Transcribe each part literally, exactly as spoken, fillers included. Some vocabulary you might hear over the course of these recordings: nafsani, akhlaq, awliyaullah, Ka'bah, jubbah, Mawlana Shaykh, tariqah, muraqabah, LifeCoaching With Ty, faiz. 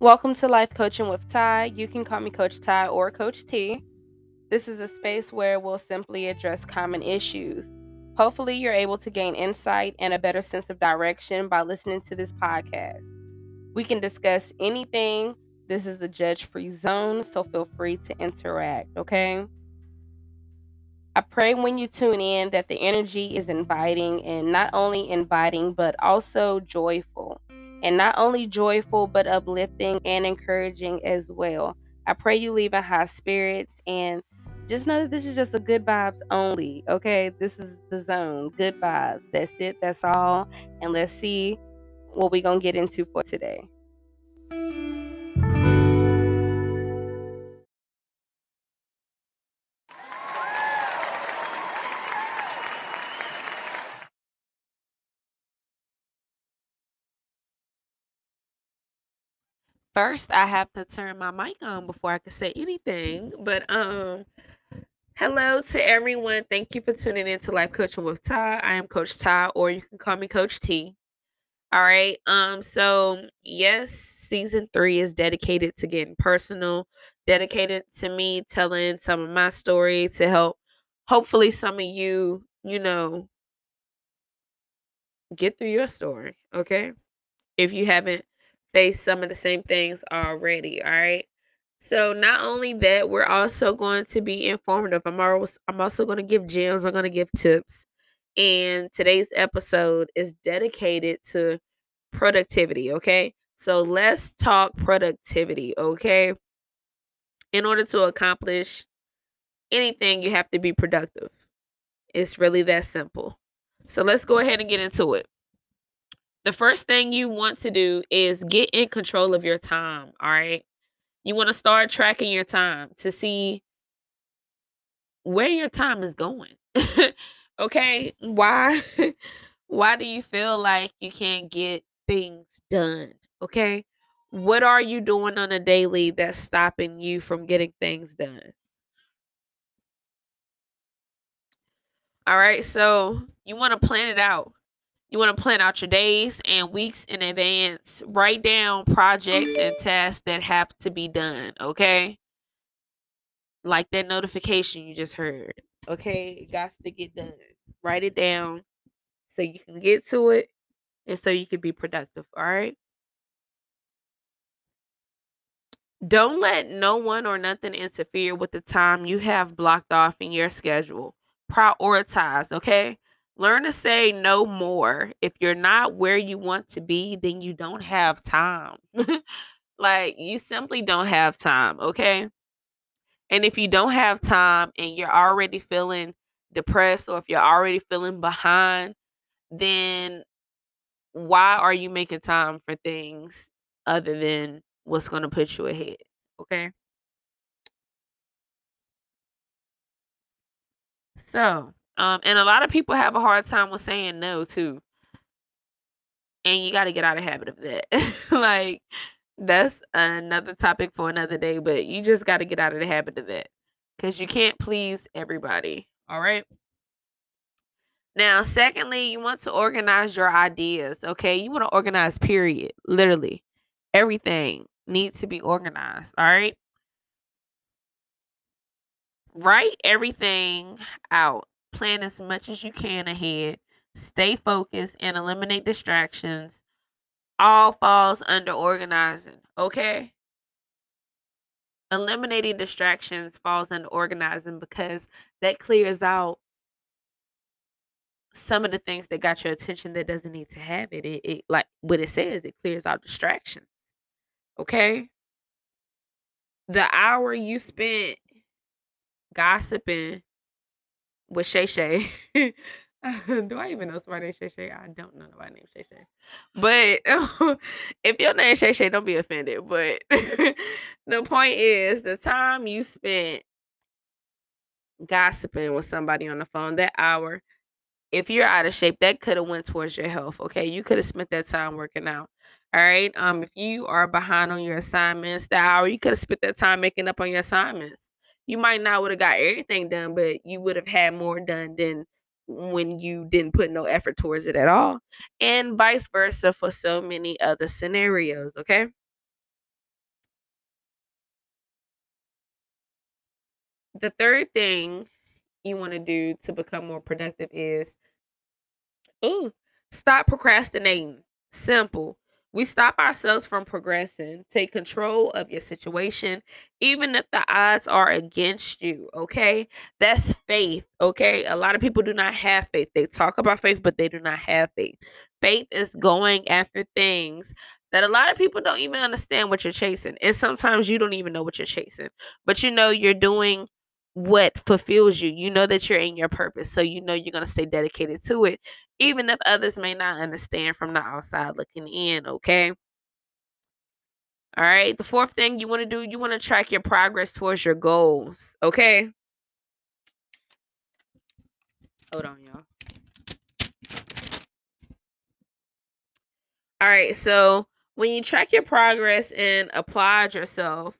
Welcome to Life Coaching with Ty. You can call me Coach Ty or Coach T. This is a space where we'll simply address common issues. Hopefully, you're able to gain insight and a better sense of direction by listening to this podcast. We can discuss anything. This is a judge-free zone, so feel free to interact, okay? I pray when you tune in that the energy is inviting, and not only inviting, but also joyful. And not only joyful, but uplifting and encouraging as well. I pray you leave in high spirits, and just know that this is just a good vibes only, okay? This is the zone, good vibes. That's it, that's all. And let's see what we're going to get into for today. First, I have to turn my mic on before I can say anything. But um, hello to everyone. Thank you for tuning in to Life Coaching with Ty. I am Coach Ty, or you can call me Coach T. All right. Um. So yes, season three is dedicated to getting personal, dedicated to me telling some of my story to help, hopefully, some of you, you know, get through your story. Okay, if you haven't face some of the same things already. All right. So not only that, we're also going to be informative. I'm always, I'm also going to give gems. I'm going to give tips. And today's episode is dedicated to productivity. Okay. So let's talk productivity. Okay. In order to accomplish anything, you have to be productive. It's really that simple. So let's go ahead and get into it. The first thing you want to do is get in control of your time, all right? You want to start tracking your time to see where your time is going, okay? Why, why do you feel like you can't get things done, okay? What are you doing on a daily that's stopping you from getting things done? All right, so you want to plan it out. You want to plan out your days and weeks in advance. Write down projects and tasks that have to be done, okay? Like that notification you just heard, okay? It got to get done. Write it down so you can get to it and so you can be productive, all right? Don't let no one or nothing interfere with the time you have blocked off in your schedule. Prioritize, okay? Learn to say no more. If you're not where you want to be, then you don't have time. Like, you simply don't have time, okay? And if you don't have time and you're already feeling depressed, or if you're already feeling behind, then why are you making time for things other than what's going to put you ahead, okay? So... Um, and a lot of people have a hard time with saying no, too. And you got to get out of habit of that. Like, that's another topic for another day, but you just got to get out of the habit of that because you can't please everybody. All right. Now, secondly, you want to organize your ideas. Okay. You want to organize, period. Literally, everything needs to be organized. All right. Write everything out. Plan as much as you can ahead. Stay focused and eliminate distractions. All falls under organizing, okay? Eliminating distractions falls under organizing because that clears out some of the things that got your attention that doesn't need to have it. It, it like what it says, it clears out distractions, okay? The hour you spent gossiping with Shay Shay. Do I even know somebody named Shay Shay? I don't know nobody named Shay Shay. But if your name is Shay Shay, don't be offended. But the point is, the time you spent gossiping with somebody on the phone, that hour, if you're out of shape, that could have went towards your health, okay? You could have spent that time working out, all right? Um, if you are behind on your assignments, that hour, you could have spent that time making up on your assignments. You might not would have got everything done, but you would have had more done than when you didn't put no effort towards it at all. And vice versa for so many other scenarios, okay? the third thing you want to do to become more productive is ooh, stop procrastinating. Simple. We stop ourselves from progressing. Take control of your situation, even if the odds are against you, okay? That's faith, okay? A lot of people do not have faith. They talk about faith, but they do not have faith. Faith is going after things that a lot of people don't even understand what you're chasing. And sometimes you don't even know what you're chasing. But you know you're doing what fulfills you. You know that you're in your purpose. So you know you're going to stay dedicated to it, even if others may not understand from the outside looking in, okay? All right. The fourth thing you want to do, you want to track your progress towards your goals, okay? Hold on, y'all. All right. So when you track your progress and applaud yourself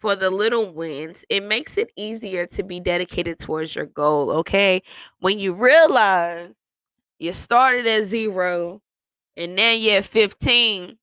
for the little wins, it makes it easier to be dedicated towards your goal, okay? When you realize you started at zero and now you're at fifteen,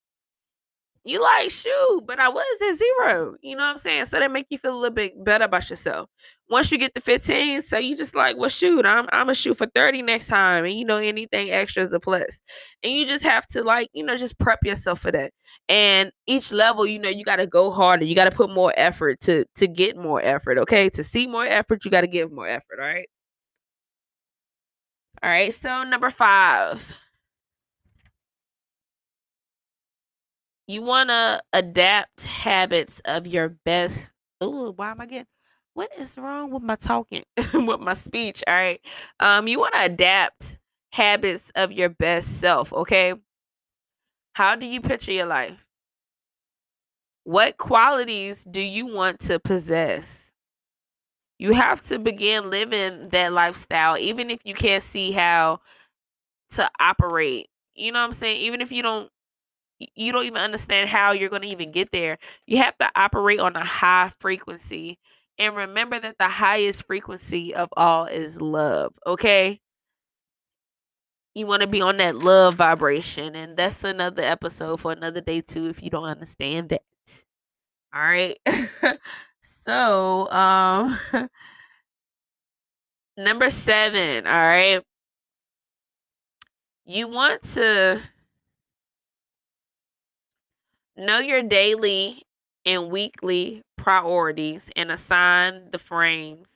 you like, shoot, but I was at zero. You know what I'm saying? So that make you feel a little bit better about yourself. Once you get to fifteen, so you just like, well, shoot, I'm I'm gonna shoot for thirty next time. And you know, anything extra is a plus. And you just have to like, you know, just prep yourself for that. And each level, you know, you gotta go harder. You gotta put more effort to to get more effort, okay? To see more effort, you gotta give more effort, all right? All right, so number five. You want to adapt habits of your best. Oh, why am I getting? What is wrong with my talking? With my speech, all right? Um, you want to adapt habits of your best self, okay? How do you picture your life? What qualities do you want to possess? You have to begin living that lifestyle, even if you can't see how to operate. You know what I'm saying? Even if you don't, you don't even understand how you're going to even get there. You have to operate on a high frequency. And remember that the highest frequency of all is love, okay? You want to be on that love vibration. And that's another episode for another day, too, if you don't understand that. All right? So, um, number seven, all right? You want to know your daily and weekly priorities and assign the frames.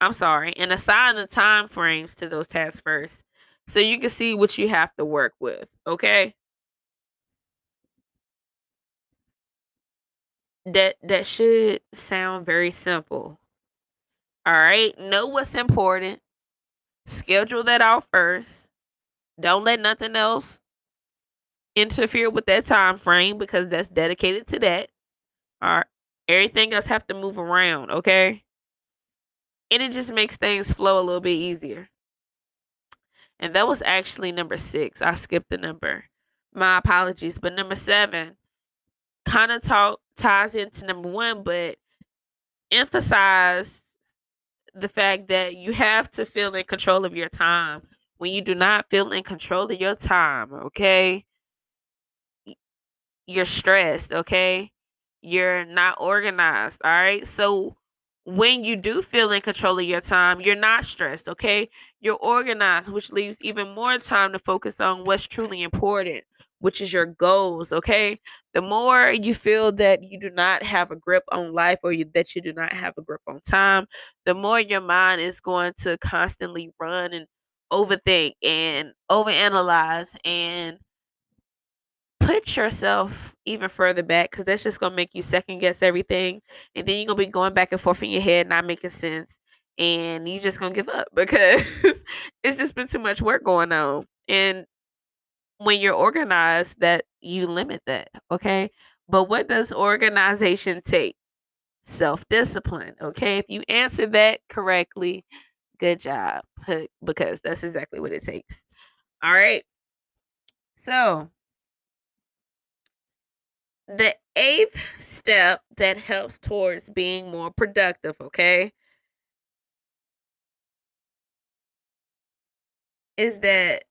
I'm sorry, and assign the time frames to those tasks first so you can see what you have to work with, okay? That that should sound very simple. All right, know what's important. Schedule that out first. Don't let nothing else interfere with that time frame because that's dedicated to that. All right, everything else have to move around, okay? And it just makes things flow a little bit easier. And that was actually number six. I skipped the number. My apologies. But number seven kind of talk ties into number one, but emphasize the fact that you have to feel in control of your time. When you do not feel in control of your time, okay? You're stressed, okay? You're not organized, all right? So when you do feel in control of your time, you're not stressed, okay? You're organized, which leaves even more time to focus on what's truly important, which is your goals, okay? The more you feel that you do not have a grip on life or you, that you do not have a grip on time, the more your mind is going to constantly run and overthink and overanalyze and put yourself even further back because that's just going to make you second guess everything. And then you're going to be going back and forth in your head, not making sense. And you're just going to give up because it's just been too much work going on. And when you're organized, that you limit that. Okay. But what does organization take? Self-discipline. Okay. If you answer that correctly, good job, because that's exactly what it takes. All right. So the eighth step that helps towards being more productive, okay, is that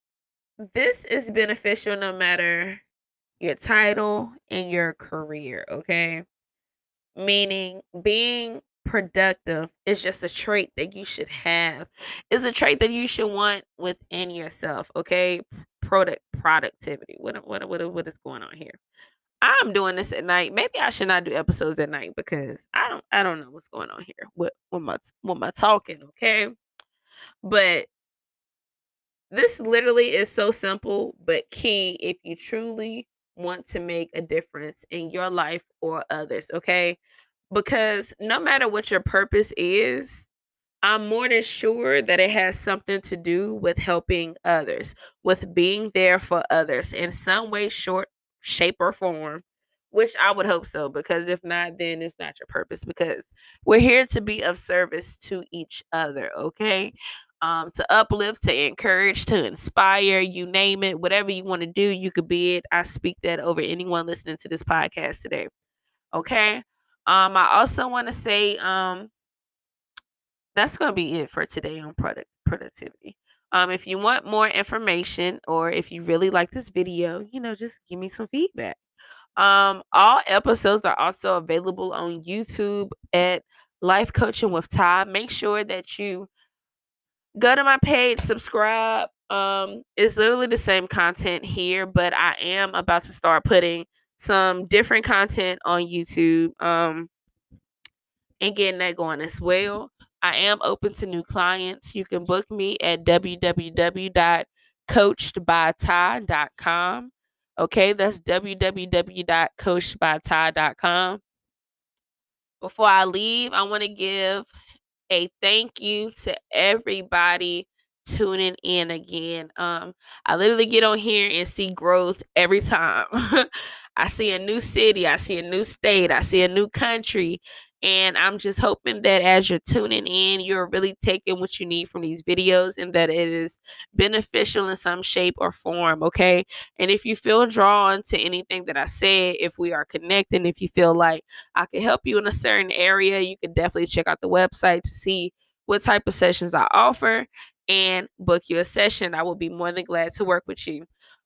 this is beneficial no matter your title and your career, okay? Meaning being productive is just a trait that you should have. It's a trait that you should want within yourself, okay? Product productivity. What, what, what, what is going on here? I'm doing this at night. Maybe I should not do episodes at night because I don't I don't know what's going on here. What what am I, what am I talking, okay? But this literally is so simple, but key if you truly want to make a difference in your life or others, okay? Because no matter what your purpose is, I'm more than sure that it has something to do with helping others, with being there for others in some way, short, shape, or form, which I would hope so, because if not, then it's not your purpose, because we're here to be of service to each other, okay? Um, to uplift, to encourage, to inspire, you name it, whatever you want to do, you could be it. I speak that over anyone listening to this podcast today, okay? Um, I also want to say um, that's going to be it for today on product productivity. Um, if you want more information or if you really like this video, you know, just give me some feedback. Um, all episodes are also available on YouTube at Life Coaching with Ty. Make sure that you go to my page, subscribe. Um, it's literally the same content here, but I am about to start putting some different content on YouTube um, and getting that going as well. I am open to new clients. You can book me at w w w dot coached by ty dot com. Okay, that's w w w dot coached by ty dot com. Before I leave, I want to give a thank you to everybody tuning in again. Um, I literally get on here and see growth every time. I see a new city, I see a new state, I see a new country, and I'm just hoping that as you're tuning in, you're really taking what you need from these videos and that it is beneficial in some shape or form, okay? And if you feel drawn to anything that I said, if we are connecting, if you feel like I can help you in a certain area, you can definitely check out the website to see what type of sessions I offer and book you a session. I will be more than glad to work with you.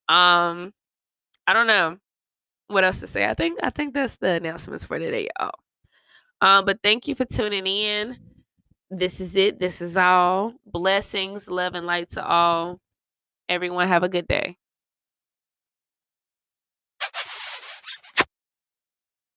Um, I don't know what else to say. I think I think that's the announcements for today, y'all. Um, but thank you for tuning in. This is it. This is all. Blessings, love, and light to all. Everyone have a good day.